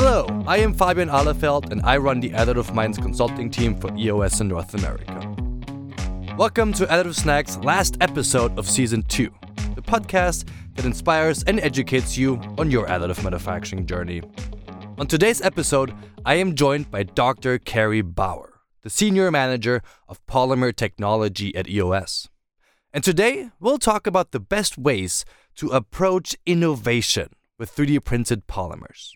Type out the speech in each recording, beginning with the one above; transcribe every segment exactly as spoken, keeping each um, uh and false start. Hello, I am Fabian Ahlerfeldt and I run the Additive Minds consulting team for E O S in North America. Welcome to Additive Snacks' last episode of Season two, the podcast that inspires and educates you on your additive manufacturing journey. On today's episode, I am joined by Doctor Carrie Bauer, the Senior Manager of Polymer Technology at E O S. And today, we'll talk about the best ways to approach innovation with three D printed polymers.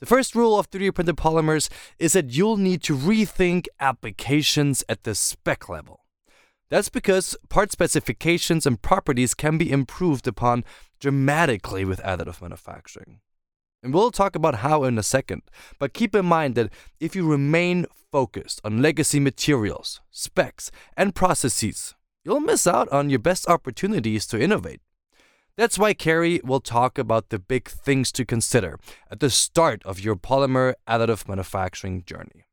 The first rule of three D printed polymers is that you'll need to rethink applications at the spec level. That's because part specifications and properties can be improved upon dramatically with additive manufacturing. And we'll talk about how in a second, but keep in mind that if you remain focused on legacy materials, specs, and processes, you'll miss out on your best opportunities to innovate. That's why Carrie will talk about the big things to consider at the start of your polymer additive manufacturing journey,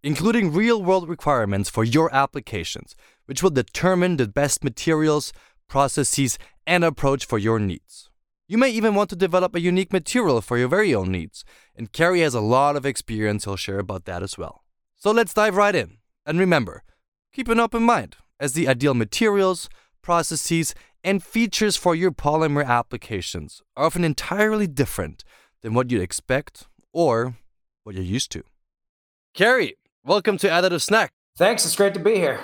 including real-world requirements for your applications, which will determine the best materials, processes, and approach for your needs. You may even want to develop a unique material for your very own needs, and Carrie has a lot of experience he'll share about that as well. So let's dive right in. And remember, keep an open mind, as the ideal materials, processes, and features for your polymer applications are often entirely different than what you'd expect or what you're used to. Carrie, welcome to Additive Snack. Thanks, it's great to be here.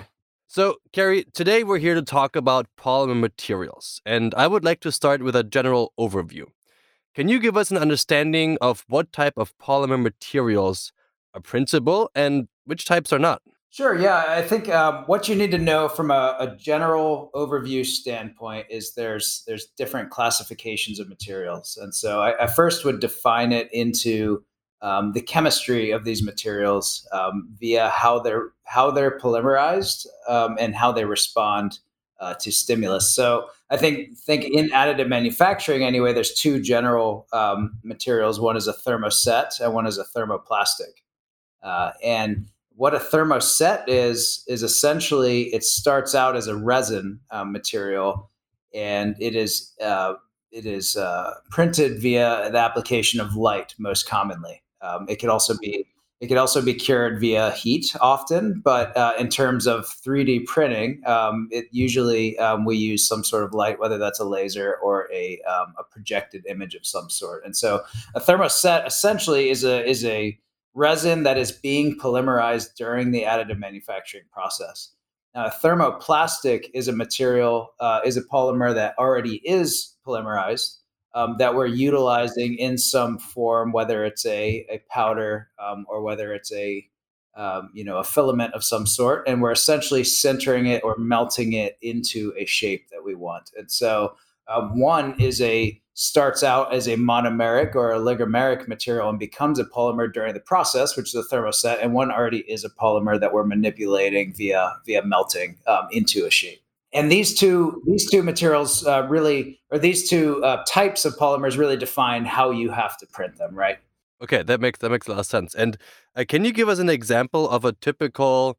So, Carrie, today we're here to talk about polymer materials, and I would like to start with a general overview. Can you give us an understanding of what type of polymer materials are printable and which types are not? Sure, yeah. I think um, what you need to know from a, a general overview standpoint is there's there's different classifications of materials. And so I, I first would define it into um, the chemistry of these materials um, via how they're how they're polymerized um, and how they respond uh, to stimulus. So I think think in additive manufacturing anyway, there's two general um, materials. One is a thermoset and one is a thermoplastic. Uh, and What a thermoset is, is essentially it starts out as a resin um, material, and it is uh, it is uh, printed via the application of light most commonly. Um, it could also be it could also be cured via heat often, but uh, in terms of three D printing, um, it usually um, we use some sort of light, whether that's a laser or a um, a projected image of some sort. And so a thermoset essentially is a is a resin that is being polymerized during the additive manufacturing process. Now, a thermoplastic is a material, uh, is a polymer that already is polymerized um, that we're utilizing in some form, whether it's a, a powder um, or whether it's a, um, you know, a filament of some sort. And we're essentially sintering it or melting it into a shape that we want. And so um, one is a starts out as a monomeric or a oligomeric material and becomes a polymer during the process, which is a thermoset, and one already is a polymer that we're manipulating via via melting um, into a shape. And these two these two materials uh, really, or these two uh, types of polymers really define how you have to print them, right? Okay, that makes that makes a lot of sense. And uh, can you give us an example of a typical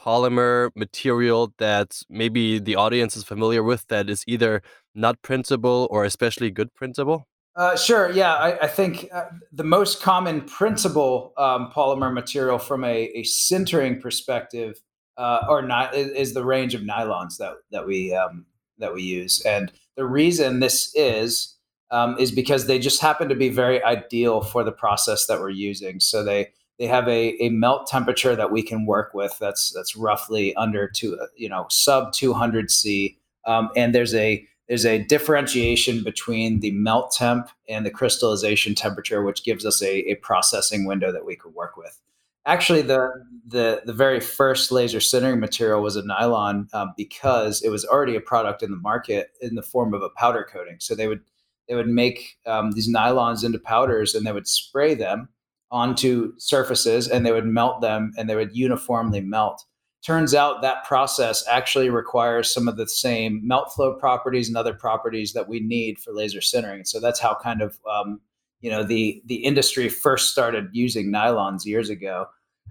polymer material that maybe the audience is familiar with that is either not printable or especially good printable? Uh, sure. Yeah, I, I think uh, the most common printable um, polymer material from a, a sintering perspective uh, or not is, is the range of nylons that that we um, that we use, and the reason this is um, is because they just happen to be very ideal for the process that we're using. So they. They have a, a melt temperature that we can work with. That's that's roughly under two, you know, sub two hundred C. Um, and there's a there's a differentiation between the melt temp and the crystallization temperature, which gives us a, a processing window that we could work with. Actually, the the the very first laser sintering material was a nylon um, because it was already a product in the market in the form of a powder coating. So they would they would make um, these nylons into powders, and they would spray them onto surfaces, and they would melt them, and they would uniformly melt. Turns out that process actually requires some of the same melt flow properties and other properties that we need for laser sintering. So that's how kind of um, you know the the industry first started using nylons years ago.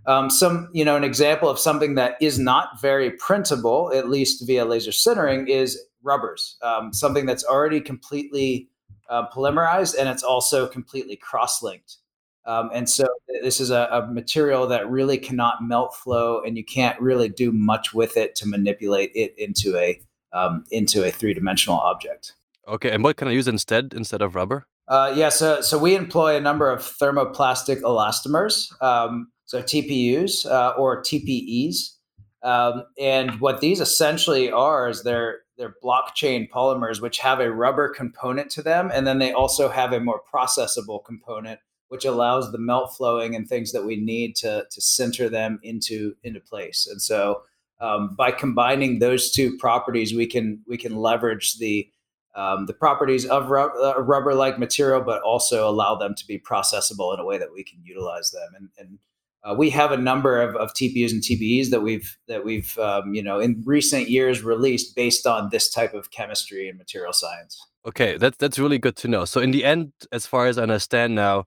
Um, some you know an example of something that is not very printable, at least via laser sintering, is rubbers. Um, something that's already completely uh, polymerized, and it's also completely cross-linked. Um, and so this is a, a material that really cannot melt flow, and you can't really do much with it to manipulate it into a um, into a three-dimensional object. Okay, and what can I use instead instead of rubber? Uh, yeah, so so we employ a number of thermoplastic elastomers, um, so T P Us uh, or T P Es, um, and what these essentially are is they're they're blockchain polymers which have a rubber component to them, and then they also have a more processable component, which allows the melt flowing and things that we need to, to center them into, into place. And so um, by combining those two properties, we can we can leverage the um, the properties of rub- uh, rubber-like material, but also allow them to be processable in a way that we can utilize them. And, and uh, we have a number of, of T P Us and T P Es that we've that we've um, you know in recent years released based on this type of chemistry and material science. Okay, that's that's really good to know. So in the end, as far as I understand now,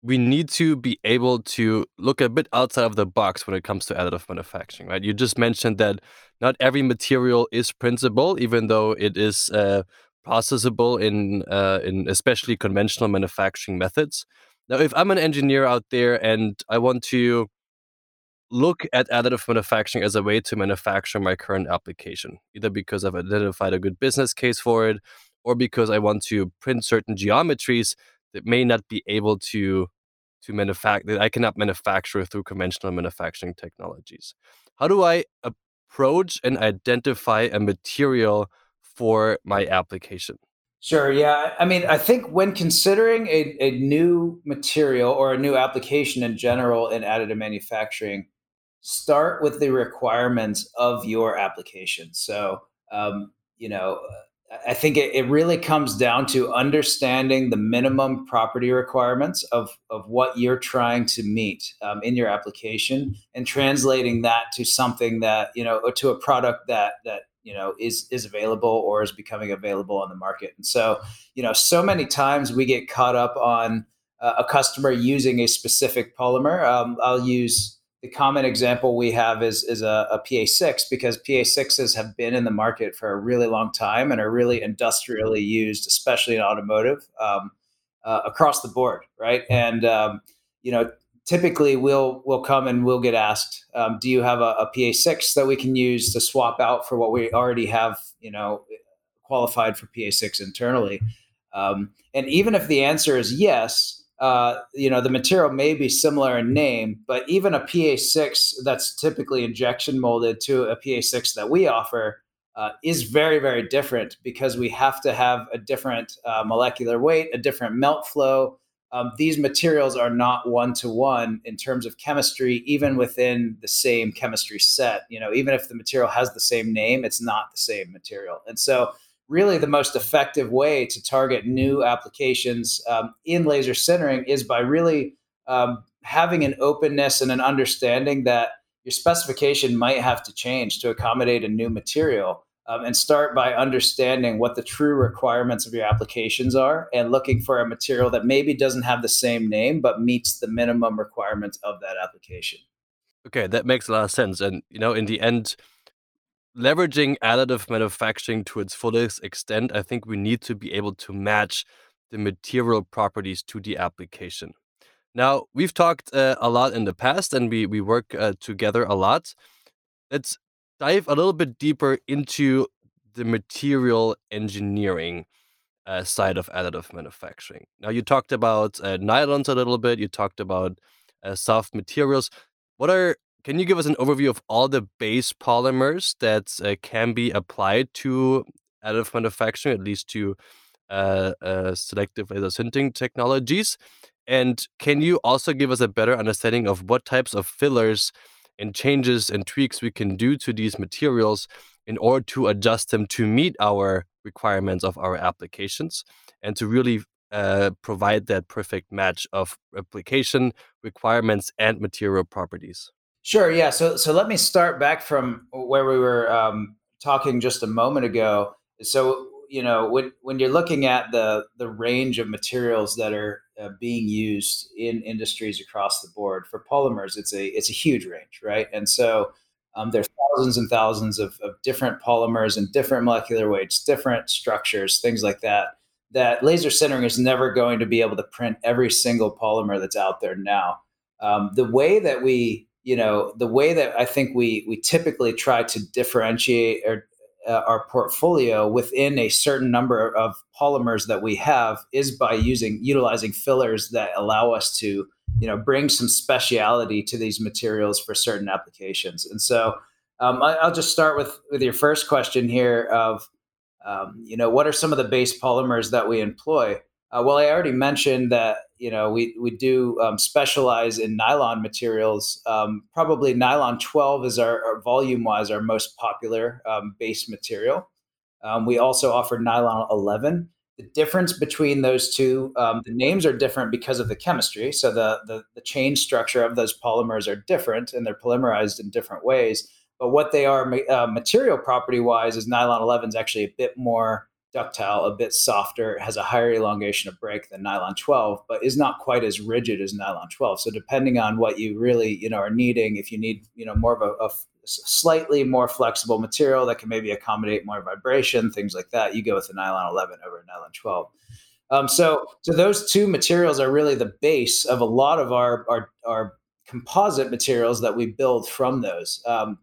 we need to be able to look a bit outside of the box when it comes to additive manufacturing, right? You just mentioned that not every material is printable, even though it is uh, processable in uh, in especially conventional manufacturing methods. Now, if I'm an engineer out there and I want to look at additive manufacturing as a way to manufacture my current application, either because I've identified a good business case for it or because I want to print certain geometries that may not be able to to manufacture, that I cannot manufacture through conventional manufacturing technologies. How do I approach and identify a material for my application? Sure, yeah. I mean, I think when considering a, a new material or a new application in general in additive manufacturing, start with the requirements of your application. So, um, you know, I think it, it really comes down to understanding the minimum property requirements of, of what you're trying to meet um, in your application, and translating that to something that, you know, or to a product that, that, you know, is, is available or is becoming available on the market. And so, you know, so many times we get caught up on uh, a customer using a specific polymer. Um, I'll use the common example we have is, is a, a P A six, because P A sixes have been in the market for a really long time and are really industrially used, especially in automotive, um, uh, across the board, right? And, um, you know, typically we'll we'll come and we'll get asked, um, do you have a, a P A six that we can use to swap out for what we already have, you know, qualified for P A six internally? Um, and even if the answer is yes, Uh, you know, the material may be similar in name, but even a P A six that's typically injection molded to a P A six that we offer uh, is very, very different, because we have to have a different uh, molecular weight, a different melt flow. Um, these materials are not one-to-one in terms of chemistry, even within the same chemistry set. You know, even if the material has the same name, it's not the same material. And so really the most effective way to target new applications um, in laser sintering is by really um, having an openness and an understanding that your specification might have to change to accommodate a new material, um, and start by understanding what the true requirements of your applications are and looking for a material that maybe doesn't have the same name but meets the minimum requirements of that application. Okay, that makes a lot of sense. And, you know, in the end, leveraging additive manufacturing to its fullest extent, I think we need to be able to match the material properties to the application. Now, we've talked uh, a lot in the past, and we, we work uh, together a lot. Let's dive a little bit deeper into the material engineering uh, side of additive manufacturing. Now, you talked about uh, nylons a little bit. You talked about uh, soft materials. What are Can you give us an overview of all the base polymers that uh, can be applied to additive manufacturing, at least to uh, uh, selective laser sintering technologies? And can you also give us a better understanding of what types of fillers and changes and tweaks we can do to these materials in order to adjust them to meet our requirements of our applications and to really uh, provide that perfect match of application requirements and material properties? Sure. Yeah. So, so let me start back from where we were um, talking just a moment ago. So, you know, when when you're looking at the the range of materials that are uh, being used in industries across the board for polymers, it's a it's a huge range, right? And so um, there's thousands and thousands of, of different polymers and different molecular weights, different structures, things like that. that laser sintering is never going to be able to print every single polymer that's out there now. Um, the way that we, you know, the way that I think we we typically try to differentiate our, uh, our portfolio within a certain number of polymers that we have is by using utilizing fillers that allow us to, you know, bring some speciality to these materials for certain applications. And so um, I, I'll just start with with your first question here of, um, you know, what are some of the base polymers that we employ? Uh, well, I already mentioned that, you know, we, we do um, specialize in nylon materials. Um, probably nylon twelve is our, our volume-wise, our most popular um, base material. Um, we also offer nylon eleven. The difference between those two, um, the names are different because of the chemistry. So the, the, the chain structure of those polymers are different and they're polymerized in different ways. But what they are uh, material property-wise is nylon eleven is actually a bit more ductile, a bit softer, has a higher elongation of break than nylon twelve, but is not quite as rigid as nylon twelve. So depending on what you really, you know, are needing, if you need, you know, more of a, a slightly more flexible material that can maybe accommodate more vibration, things like that, you go with the nylon eleven over nylon twelve. Um, so, so those two materials are really the base of a lot of our our, our composite materials that we build from those. Um,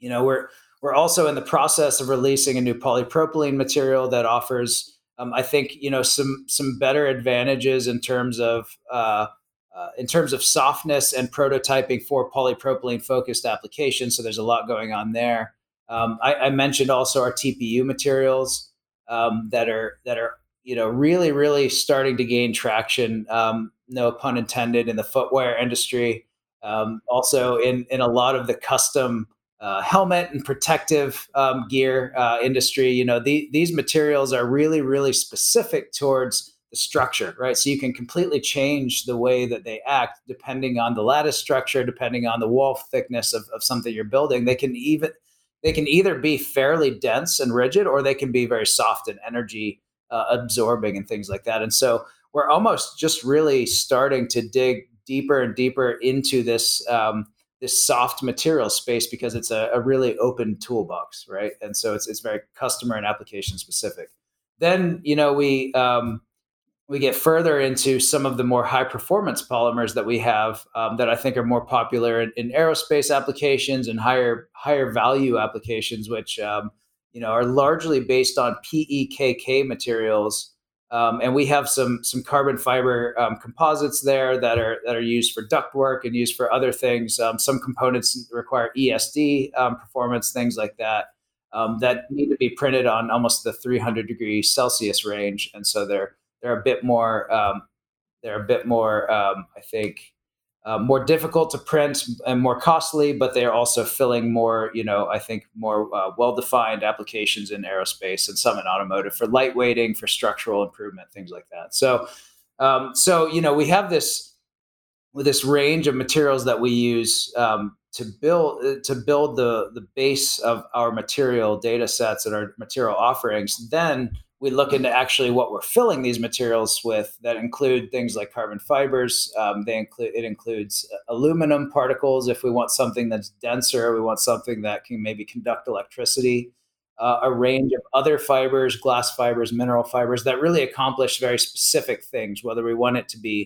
you know, we're We're also in the process of releasing a new polypropylene material that offers, um, I think, you know, some some better advantages in terms of uh, uh, in terms of softness and prototyping for polypropylene focused applications. So there's a lot going on there. Um, I, I mentioned also our T P U materials um, that are that are you know really really starting to gain traction. Um, no pun intended in the footwear industry. Um, also in in a lot of the custom Uh, helmet and protective um, gear uh, industry, you know, the, these materials are really, really specific towards the structure, right? So you can completely change the way that they act depending on the lattice structure, depending on the wall thickness of, of something you're building. They can even, they can either be fairly dense and rigid, or they can be very soft and energy uh, absorbing and things like that. And so we're almost just really starting to dig deeper and deeper into this um, this soft material space, because it's a, a really open toolbox, right? And so it's it's very customer and application specific. Then, you know, we um, we get further into some of the more high performance polymers that we have um, that I think are more popular in, in aerospace applications and higher higher value applications, which, um, you know, are largely based on P E K K materials. Um, and we have some some carbon fiber um, composites there that are that are used for ductwork and used for other things. Um, some components require E S D um, performance, things like that, um, that need to be printed on almost the three hundred degree Celsius range, and so they're they're a bit more um, they're a bit more um, I think uh, more difficult to print and more costly, but they are also filling more you know I think more uh, well-defined applications in aerospace and some in automotive for lightweighting, for structural improvement, things like that. So, um, so you know we have this this range of materials that we use um, to build to build the the base of our material data sets and our material offerings. Then we look into actually what we're filling these materials with, that include things like carbon fibers. Um, they include it includes aluminum particles. If we want something that's denser, we want something that can maybe conduct electricity. Uh, a range of other fibers, glass fibers, mineral fibers, that really accomplish very specific things. Whether we want it to be,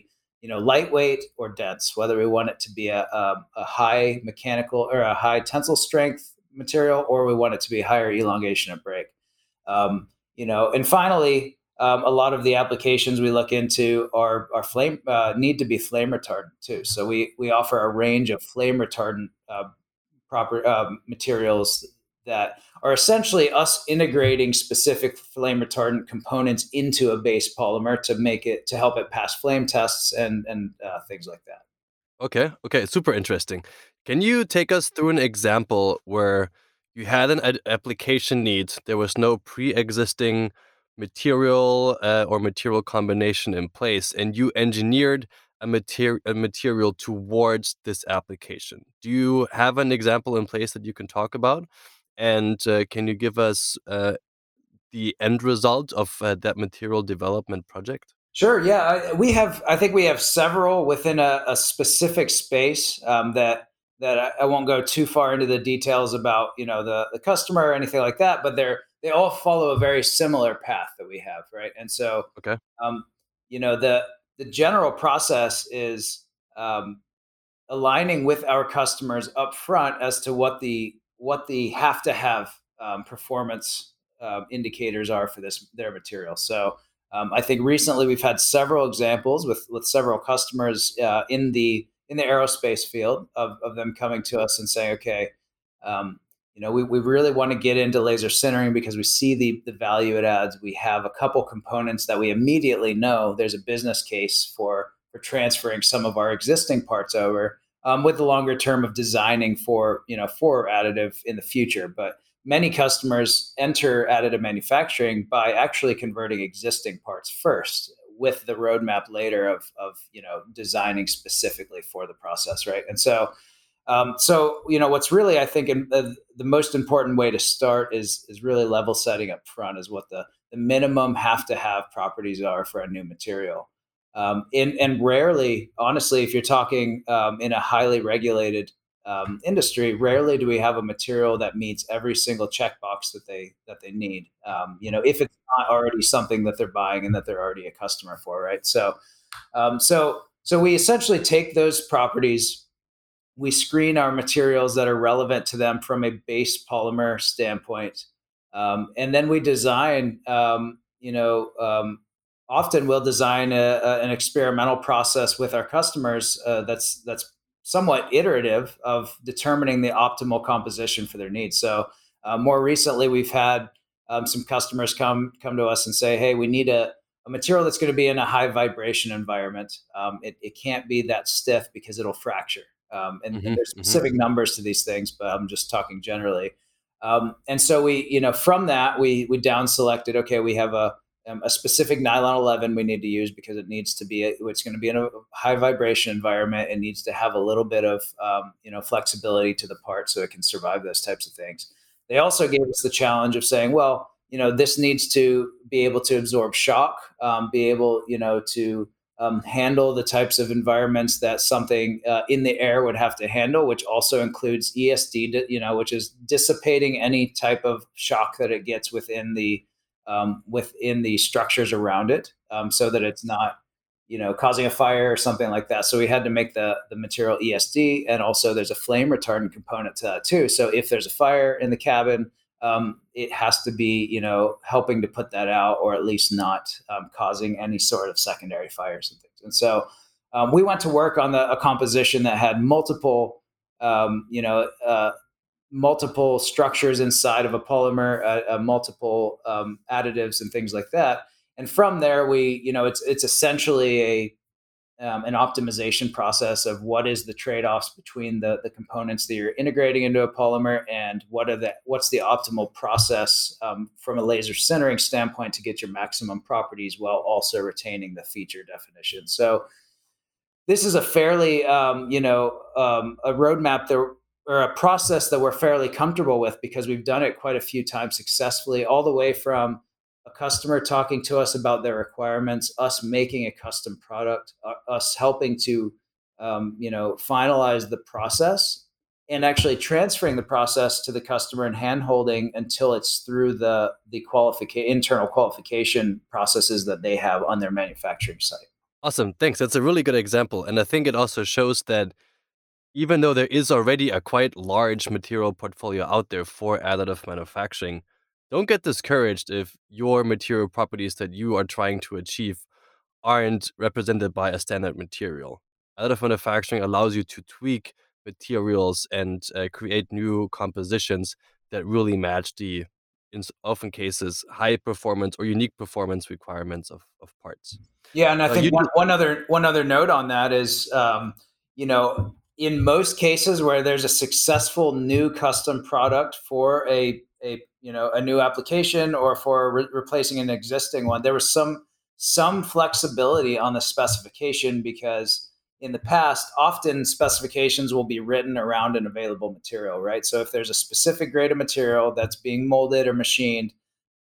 you know, lightweight or dense. Whether we want it to be a a, a high mechanical or a high tensile strength material, or we want it to be higher elongation of break. Um, You know, and finally, um, a lot of the applications we look into are are flame uh, need to be flame retardant too. So we we offer a range of flame retardant uh, proper uh, materials that are essentially us integrating specific flame retardant components into a base polymer to make it to help it pass flame tests and and uh, things like that. Okay, okay, super interesting. Can you take us through an example where you had an ad- application need, there was no pre-existing material uh, or material combination in place, and you engineered a, mater- a material towards this application? Do you have an example in place that you can talk about? And uh, can you give us uh, the end result of uh, that material development project? Sure. Yeah, I, we have. I think we have several within a, a specific space um, that that I, I won't go too far into the details about, you know, the, the customer or anything like that, but they're, they all follow a very similar path that we have. Right. And so, okay. um, you know, the, the general process is, um, aligning with our customers up front as to what the, what the have to have, um, performance, uh, indicators are for this, their material. So, um, I think recently we've had several examples with, with several customers, uh, in the, in the aerospace field of, of them coming to us and saying, okay, um, you know, we, we really want to get into laser sintering because we see the, the value it adds. We have a couple components that we immediately know there's a business case for, for transferring some of our existing parts over, um, with the longer term of designing for, you know, for additive in the future. But many customers enter additive manufacturing by actually converting existing parts first, with the roadmap later of, of, you know, designing specifically for the process. Right. And so, um, so, you know, what's really, I think in the, the most important way to start is, is really level setting up front is what the, the minimum have to have properties are for a new material. Um, and, and rarely, honestly, if you're talking, um, in a highly regulated, um, industry, rarely do we have a material that meets every single checkbox that they, that they need. Um, you know, if it's not already something that they're buying and that they're already a customer for. Right. So, um, so, so we essentially take those properties, we screen our materials that are relevant to them from a base polymer standpoint. Um, and then we design, um, you know, um, often we'll design a, a, an experimental process with our customers. Uh, that's, that's, somewhat iterative of determining the optimal composition for their needs. So uh, more recently, we've had um, some customers come come to us and say, hey, we need a, a material that's going to be in a high vibration environment. Um, it, it can't be that stiff because it'll fracture. Um, and, mm-hmm, and there's specific mm-hmm. numbers to these things, but I'm just talking generally. Um, and so we, you know, from that, we we down selected, okay, we have a Um, a specific nylon eleven we need to use because it needs to be, a, it's going to be in a high vibration environment. It needs to have a little bit of, um, you know, flexibility to the part so it can survive those types of things. They also gave us the challenge of saying, well, you know, this needs to be able to absorb shock, um, be able, you know, to um, handle the types of environments that something uh, in the air would have to handle, which also includes E S D, you know, which is dissipating any type of shock that it gets within the Um, within the structures around it, um, so that it's not, you know, causing a fire or something like that. So we had to make the the material E S D, and also there's a flame retardant component to that too. So if there's a fire in the cabin, um, it has to be, you know, helping to put that out, or at least not um, causing any sort of secondary fires and things. And so um, we went to work on the, a composition that had multiple, um, you know, uh, multiple structures inside of a polymer, uh, uh, multiple um, additives and things like that. And from there, we, you know, it's, it's essentially a, um, an optimization process of what is the trade-offs between the, the components that you're integrating into a polymer, and what are the, what's the optimal process um, from a laser sintering standpoint to get your maximum properties while also retaining the feature definition. So this is a fairly, um, you know, um, a roadmap that, or a process that we're fairly comfortable with because we've done it quite a few times successfully, all the way from a customer talking to us about their requirements, us making a custom product, uh, us helping to, um, you know, finalize the process, and actually transferring the process to the customer and handholding until it's through the, the qualifica- internal qualification processes that they have on their manufacturing site. Awesome. Thanks. That's a really good example. And I think it also shows that even though there is already a quite large material portfolio out there for additive manufacturing, don't get discouraged if your material properties that you are trying to achieve aren't represented by a standard material. Additive manufacturing allows you to tweak materials and uh, create new compositions that really match the, in often cases, high performance or unique performance requirements of, of parts. Yeah, and I uh, think one, one other one other note on that is, um, you know, in most cases where there's a successful new custom product for a, a you know, a new application, or for re- replacing an existing one, there was some some flexibility on the specification, because in the past, often specifications will be written around an available material, right? So if there's a specific grade of material that's being molded or machined,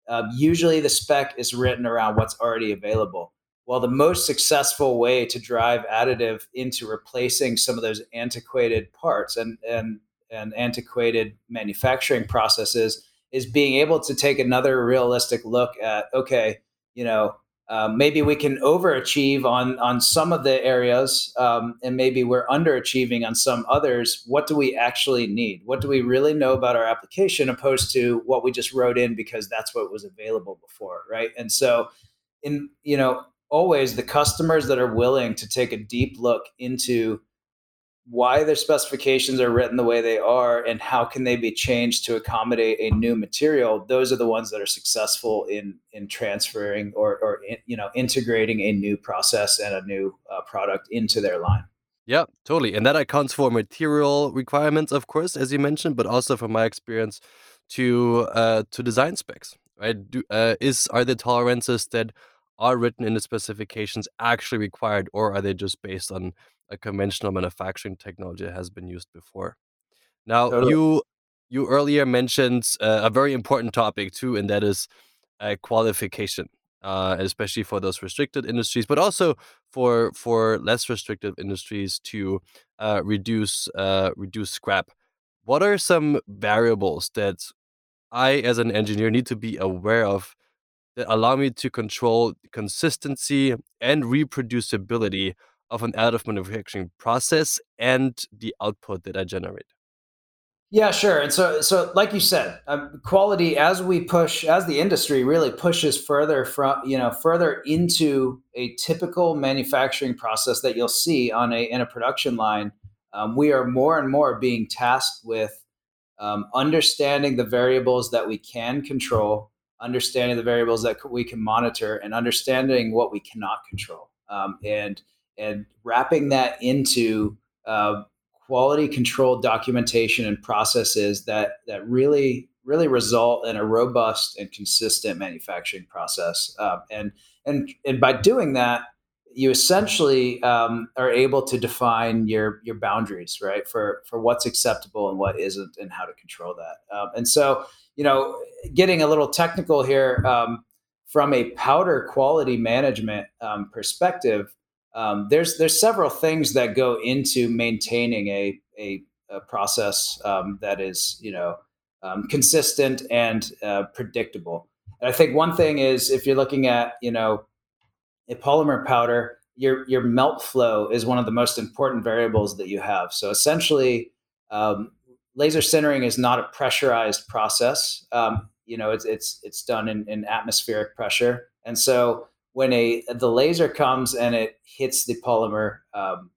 uh, usually the spec is written around what's already available. Well, the most successful way to drive additive into replacing some of those antiquated parts and, and, and antiquated manufacturing processes is being able to take another realistic look at, okay, you know, uh, maybe we can overachieve on, on some of the areas um, and maybe we're underachieving on some others. What do we actually need? What do we really know about our application opposed to what we just wrote in because that's what was available before, right? And so in, you know, always the customers that are willing to take a deep look into why their specifications are written the way they are and how can they be changed to accommodate a new material, those are the ones that are successful in in transferring or, or in, you know, integrating a new process and a new uh, product into their line. Yeah, totally. And that accounts for material requirements, of course, as you mentioned, but also from my experience to uh, to design specs, right? Do, uh, is are the tolerances that are written in the specifications actually required, or are they just based on a conventional manufacturing technology that has been used before? Now, totally. you you earlier mentioned uh, a very important topic too, and that is uh, qualification, uh, especially for those restricted industries, but also for for less restrictive industries to uh, reduce uh, reduce scrap. What are some variables that I, as an engineer, need to be aware of that allow me to control consistency and reproducibility of an additive manufacturing process and the output that I generate? Yeah, sure. And so, so like you said, um, quality, as we push, as the industry really pushes further from, you know, further into a typical manufacturing process that you'll see on a in a production line, um, we are more and more being tasked with um, understanding the variables that we can control, understanding the variables that we can monitor, and understanding what we cannot control, um, and and wrapping that into uh, quality control documentation and processes that that really really result in a robust and consistent manufacturing process. Uh, and and and by doing that, you essentially um, are able to define your your boundaries, right, for for what's acceptable and what isn't, and how to control that. Um, and so, you know, getting a little technical here, um, from a powder quality management um, perspective, um, there's there's several things that go into maintaining a a, a process um, that is, you know, um, consistent and uh, predictable. And I think one thing is, if you're looking at, you know, a polymer powder, your your melt flow is one of the most important variables that you have. So essentially, um, laser sintering is not a pressurized process. Um, you know, it's it's it's done in, in atmospheric pressure. And so when a the laser comes and it hits the polymer, um,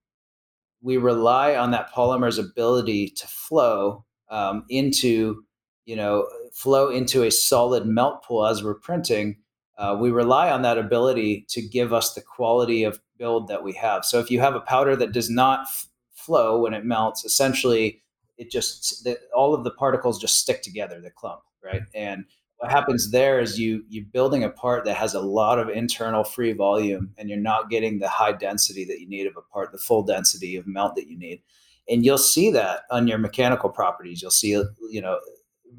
we rely on that polymer's ability to flow um, into, you know, flow into a solid melt pool as we're printing. Uh, we rely on that ability to give us the quality of build that we have. So if you have a powder that does not f- flow when it melts, essentially it just the, all of the particles just stick together, the clump, right? And what happens there is you you're building a part that has a lot of internal free volume, and you're not getting the high density that you need of a part, the full density of melt that you need. And you'll see that on your mechanical properties. You'll see, you know,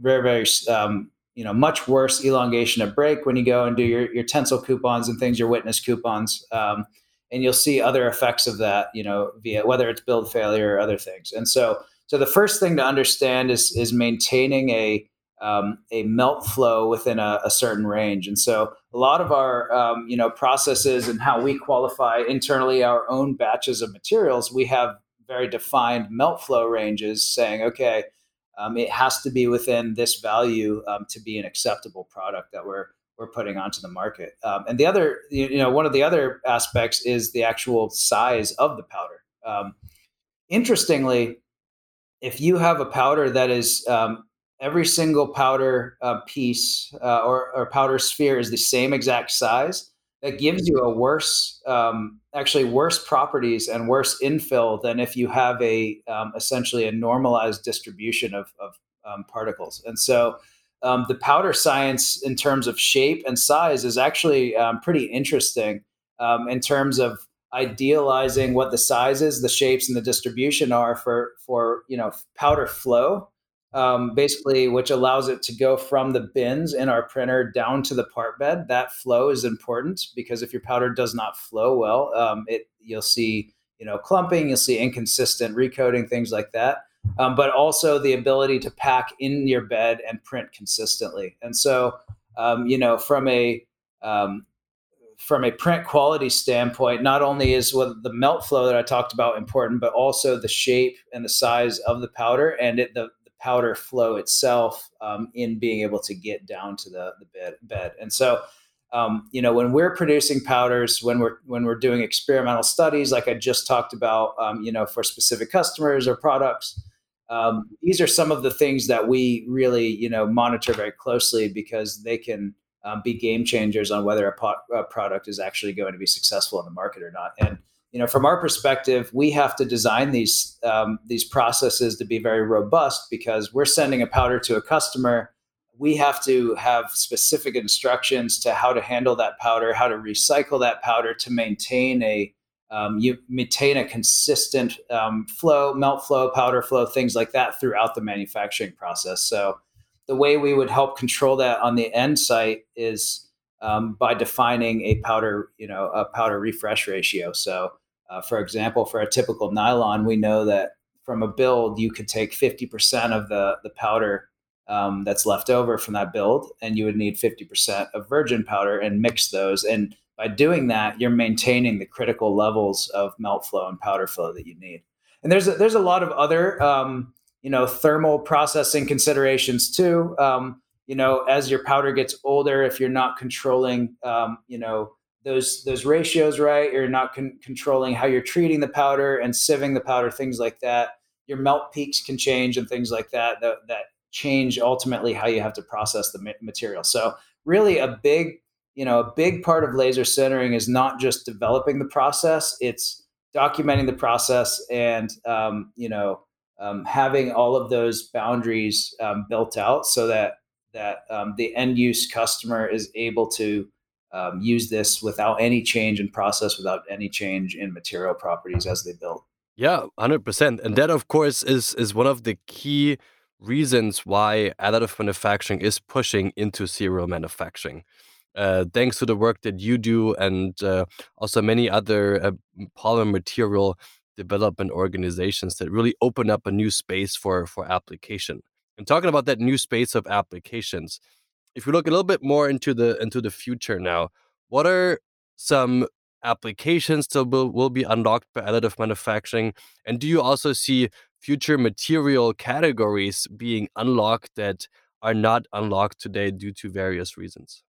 very very um, you know, much worse elongation of break when you go and do your, your tensile coupons and things, your witness coupons. Um, and you'll see other effects of that, you know, via whether it's build failure or other things. And so, so the first thing to understand is, is maintaining a, um, a melt flow within a, a certain range. And so a lot of our, um, you know, processes and how we qualify internally our own batches of materials, we have very defined melt flow ranges saying, okay, Um, it has to be within this value um, to be an acceptable product that we're we're putting onto the market. Um, and the other, you know, one of the other aspects is the actual size of the powder. Um, interestingly, if you have a powder that is um, every single powder uh, piece uh, or, or powder sphere is the same exact size, that gives you a worse, um, actually worse properties and worse infill than if you have a um, essentially a normalized distribution of, of um, particles. And so um, the powder science in terms of shape and size is actually um, pretty interesting um, in terms of idealizing what the sizes, the shapes, and the distribution are for for you know powder flow. um, basically, which allows it to go from the bins in our printer down to the part bed. That flow is important because if your powder does not flow well, um, it you'll see you know clumping, you'll see inconsistent recoding, things like that. Um, but also the ability to pack in your bed and print consistently. And so, um, you know, from a um, from a print quality standpoint, not only is what the melt flow that I talked about important, but also the shape and the size of the powder and it, the, the powder flow itself um, in being able to get down to the, the bed, bed. And so, um, you know, when we're producing powders, when we're when we're doing experimental studies, like I just talked about, um, you know, for specific customers or products. Um, these are some of the things that we really, you know, monitor very closely because they can um, be game changers on whether a, pot, a product is actually going to be successful in the market or not. And, you know, from our perspective, we have to design these um, these processes to be very robust because we're sending a powder to a customer. We have to have specific instructions to how to handle that powder, how to recycle that powder to maintain a Um, you maintain a consistent um, flow, melt flow, powder flow, things like that throughout the manufacturing process. So the way we would help control that on the end site is um, by defining a powder, you know, a powder refresh ratio. So uh, for example, for a typical nylon, we know that from a build, you could take fifty percent of the, the powder um, that's left over from that build, and you would need fifty percent of virgin powder and mix those. And by doing that, you're maintaining the critical levels of melt flow and powder flow that you need. And there's a, there's a lot of other, um, you know, thermal processing considerations too. Um, you know, as your powder gets older, if you're not controlling, um, you know, those those ratios right, you're not con- controlling how you're treating the powder and sieving the powder, things like that. Your melt peaks can change and things like that that, that change ultimately how you have to process the ma- material. So really a big You know, a big part of laser sintering is not just developing the process, it's documenting the process and, um, you know, um, having all of those boundaries um, built out so that that um, the end use customer is able to um, use this without any change in process, without any change in material properties as they build. Yeah, one hundred percent. And that, of course, is is one of the key reasons why additive manufacturing is pushing into serial manufacturing. Uh, thanks to the work that you do and uh, also many other uh, polymer material development organizations that really open up a new space for, for application. And talking about that new space of applications, if we look a little bit more into the into the future now, what are some applications that will, will be unlocked by additive manufacturing? And do you also see future material categories being unlocked that are not unlocked today due to various reasons?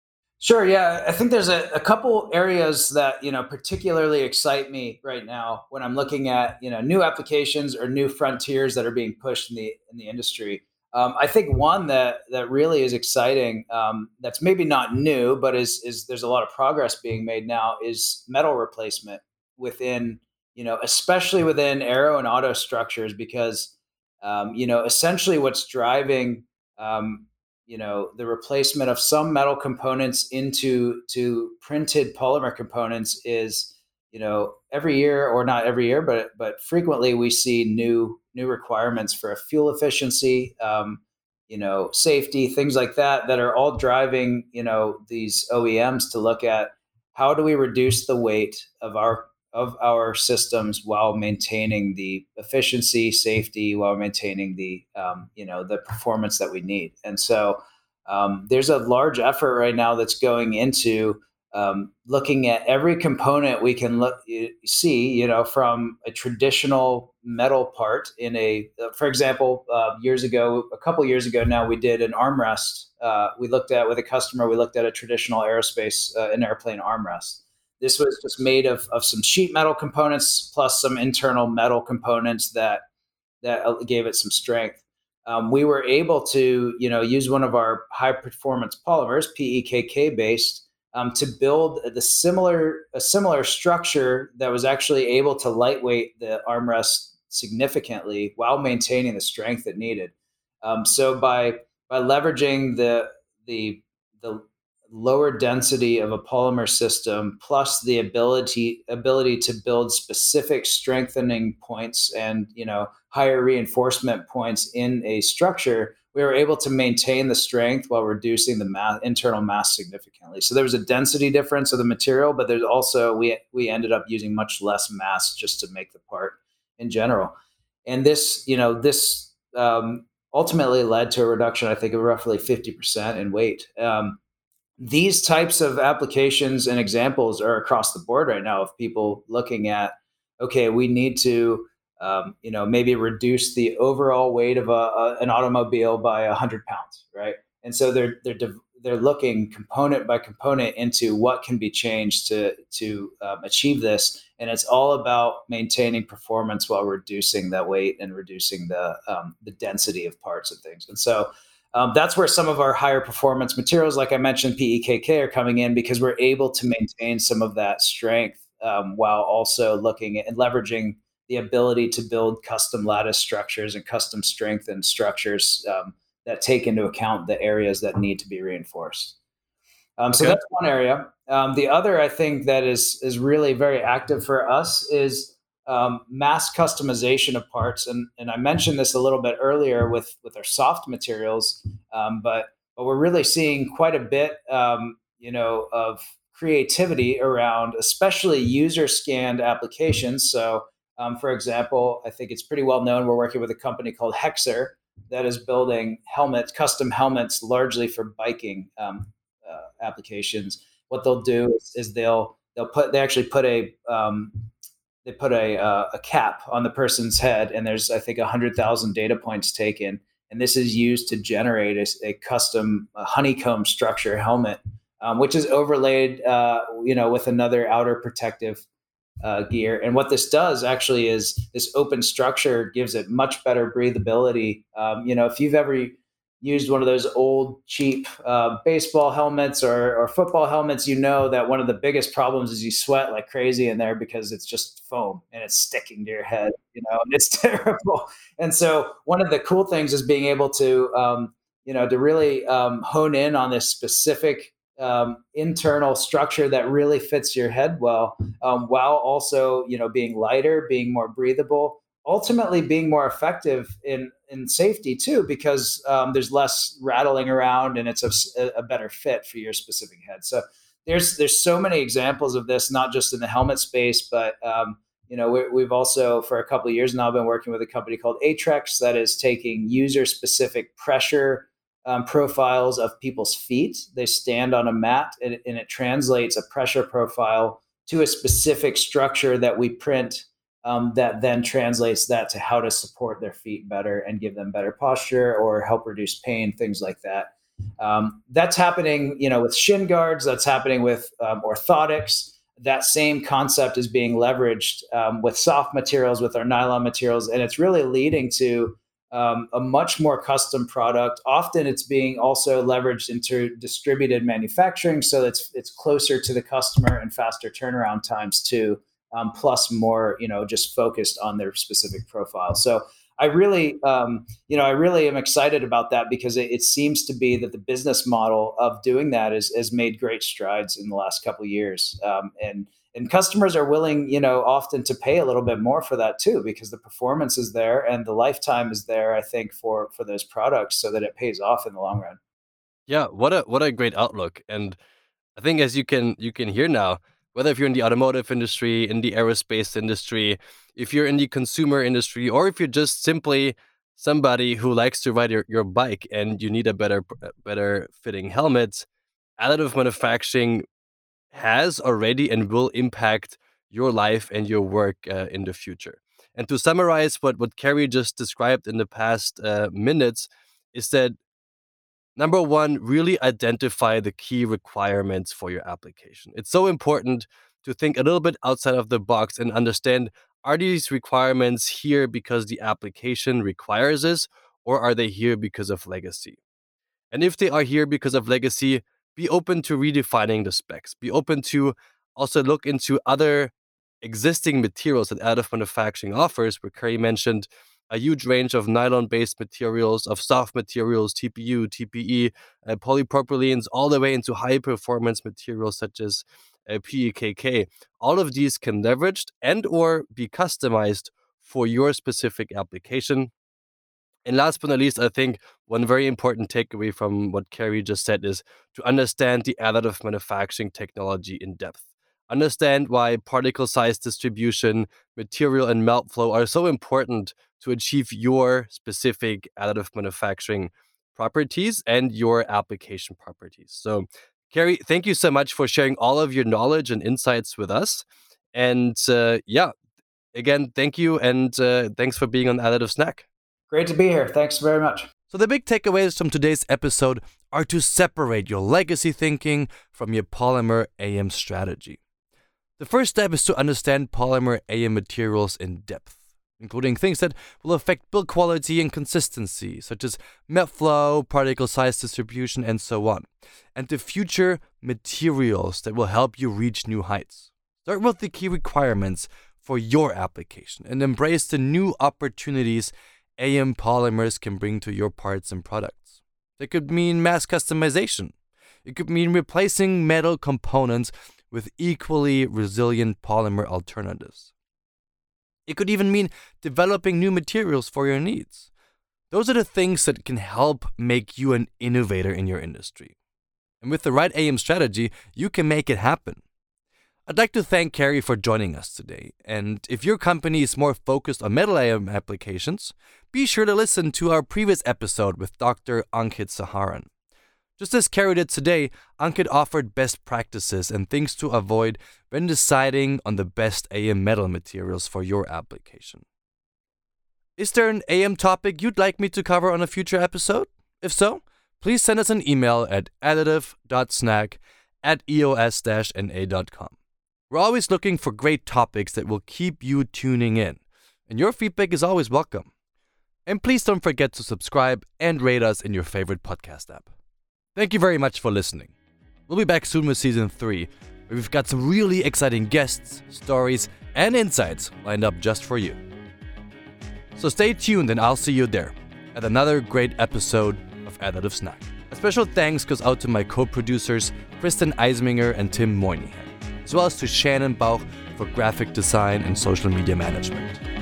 Sure. Yeah. I think there's a, a couple areas that, you know, particularly excite me right now when I'm looking at, you know, new applications or new frontiers that are being pushed in the, in the industry. Um, I think one that, that really is exciting, um, that's maybe not new, but is, is there's a lot of progress being made now is metal replacement within, you know, especially within aero and auto structures, because, um, you know, essentially what's driving, um, you know, the replacement of some metal components into to printed polymer components is, you know, every year or not every year, but but frequently we see new new requirements for fuel efficiency, um, you know, safety, things like that, that are all driving, you know, these O E Ms to look at how do we reduce the weight of our of our systems while maintaining the efficiency, safety, while maintaining the, um, you know, the performance that we need. And so um, there's a large effort right now that's going into um, looking at every component we can look, see, you know, from a traditional metal part in a, for example, uh, years ago, a couple years ago now, we did an armrest. Uh, we looked at with a customer, we looked at a traditional aerospace, uh, an airplane armrest. This was just made of, of some sheet metal components plus some internal metal components that that gave it some strength. Um, we were able to, you know, use one of our high performance polymers, P E K K based, um, to build the similar a similar structure that was actually able to lightweight the armrest significantly while maintaining the strength it needed. Um, so by by leveraging the the the lower density of a polymer system, plus the ability ability to build specific strengthening points and, you know, higher reinforcement points in a structure, we were able to maintain the strength while reducing the mass, internal mass significantly. So there was a density difference of the material, but there's also, we we ended up using much less mass just to make the part in general. And this, you know, this um, ultimately led to a reduction, I think, of roughly fifty percent in weight. Um, These types of applications and examples are across the board right now of people looking at, okay, we need to, um, you know, maybe reduce the overall weight of a, a, an automobile by one hundred pounds, right? And so they're they're they're looking component by component into what can be changed to to um, achieve this, and it's all about maintaining performance while reducing that weight and reducing the um, the density of parts and things, and so. Um, that's where some of our higher performance materials, like I mentioned, P E K K, are coming in because we're able to maintain some of that strength um, while also looking at and leveraging the ability to build custom lattice structures and custom strengthened structures um, that take into account the areas that need to be reinforced. Um, so okay. That's one area. Um, the other, I think, that is is really very active for us is Um, mass customization of parts. And, and I mentioned this a little bit earlier with, with our soft materials, um, but, but we're really seeing quite a bit, um, you know, of creativity around, especially user scanned applications. So um, for example, I think it's pretty well known, we're working with a company called Hexer that is building helmets, custom helmets, largely for biking um, uh, applications. What they'll do is, is they'll, they'll put, they actually put a, um, They put a uh, a cap on the person's head, and there's, I think, one hundred thousand data points taken. And this is used to generate a, a custom a honeycomb structure helmet, um, which is overlaid, uh, you know, with another outer protective uh, gear. And what this does actually is this open structure gives it much better breathability. Um, you know, if you've ever used one of those old cheap uh, baseball helmets or, or football helmets, you know that one of the biggest problems is you sweat like crazy in there because it's just foam and it's sticking to your head, you know, and it's terrible. And so one of the cool things is being able to, um, you know, to really um, hone in on this specific um, internal structure that really fits your head well, um, while also, you know, being lighter, being more breathable, ultimately being more effective in, in safety too, because um, there's less rattling around and it's a, a better fit for your specific head. So there's, there's so many examples of this, not just in the helmet space, but um, you know, we, we've also for a couple of years now been working with a company called Atrex that is taking user specific pressure um, profiles of people's feet. They stand on a mat and, and it translates a pressure profile to a specific structure that we print Um, that then translates that to how to support their feet better and give them better posture or help reduce pain, things like that. Um, that's happening, you know, with shin guards. That's happening with um, orthotics. That same concept is being leveraged um, with soft materials, with our nylon materials, and it's really leading to um, a much more custom product. Often, it's being also leveraged into distributed manufacturing, so it's it's closer to the customer and faster turnaround times too. Um, plus more, you know, just focused on their specific profile. So I really, um, you know, I really am excited about that because it, it seems to be that the business model of doing that is, has made great strides in the last couple of years. Um, and, and customers are willing, you know, often to pay a little bit more for that too, because the performance is there and the lifetime is there, I think, for, for those products so that it pays off in the long run. Yeah. What a, what a great outlook. And I think as you can, you can hear now, whether if you're in the automotive industry, in the aerospace industry, if you're in the consumer industry, or if you're just simply somebody who likes to ride your, your bike and you need a better better fitting helmet, additive manufacturing has already and will impact your life and your work uh, in the future. And to summarize what, what Carrie just described in the past uh, minutes is that, number one, really identify the key requirements for your application. It's so important to think a little bit outside of the box and understand, are these requirements here because the application requires this, or are they here because of legacy? And if they are here because of legacy, be open to redefining the specs. Be open to also look into other existing materials that additive manufacturing offers, where Carrie mentioned a huge range of nylon-based materials, of soft materials, T P U, T P E, uh, polypropylenes, all the way into high-performance materials such as uh, P E K K. All of these can be leveraged and or be customized for your specific application. And last but not least, I think one very important takeaway from what Carrie just said is to understand the additive manufacturing technology in depth. Understand why particle size distribution, material and melt flow are so important to achieve your specific additive manufacturing properties and your application properties. So, Carrie, thank you so much for sharing all of your knowledge and insights with us. And uh, yeah, again, thank you. And uh, thanks for being on Additive Snack. Great to be here. Thanks very much. So the big takeaways from today's episode are to separate your legacy thinking from your polymer A M strategy. The first step is to understand polymer A M materials in depth, including things that will affect build quality and consistency, such as melt flow, particle size distribution, and so on, and the future materials that will help you reach new heights. Start with the key requirements for your application and embrace the new opportunities A M polymers can bring to your parts and products. That could mean mass customization. It could mean replacing metal components with equally resilient polymer alternatives. It could even mean developing new materials for your needs. Those are the things that can help make you an innovator in your industry. And with the right A M strategy, you can make it happen. I'd like to thank Carrie for joining us today. And if your company is more focused on metal A M applications, be sure to listen to our previous episode with Doctor Ankit Saharan. Just as Carrie did today, Ankit offered best practices and things to avoid when deciding on the best A M metal materials for your application. Is there an A M topic you'd like me to cover on a future episode? If so, please send us an email at additive dot snack at E O S dash N A dot com. We're always looking for great topics that will keep you tuning in, and your feedback is always welcome. And please don't forget to subscribe and rate us in your favorite podcast app. Thank you very much for listening. We'll be back soon with Season three, where we've got some really exciting guests, stories, and insights lined up just for you. So stay tuned and I'll see you there at another great episode of Additive Snack. A special thanks goes out to my co-producers, Kristen Eisminger and Tim Moynihan, as well as to Shannon Bauch for graphic design and social media management.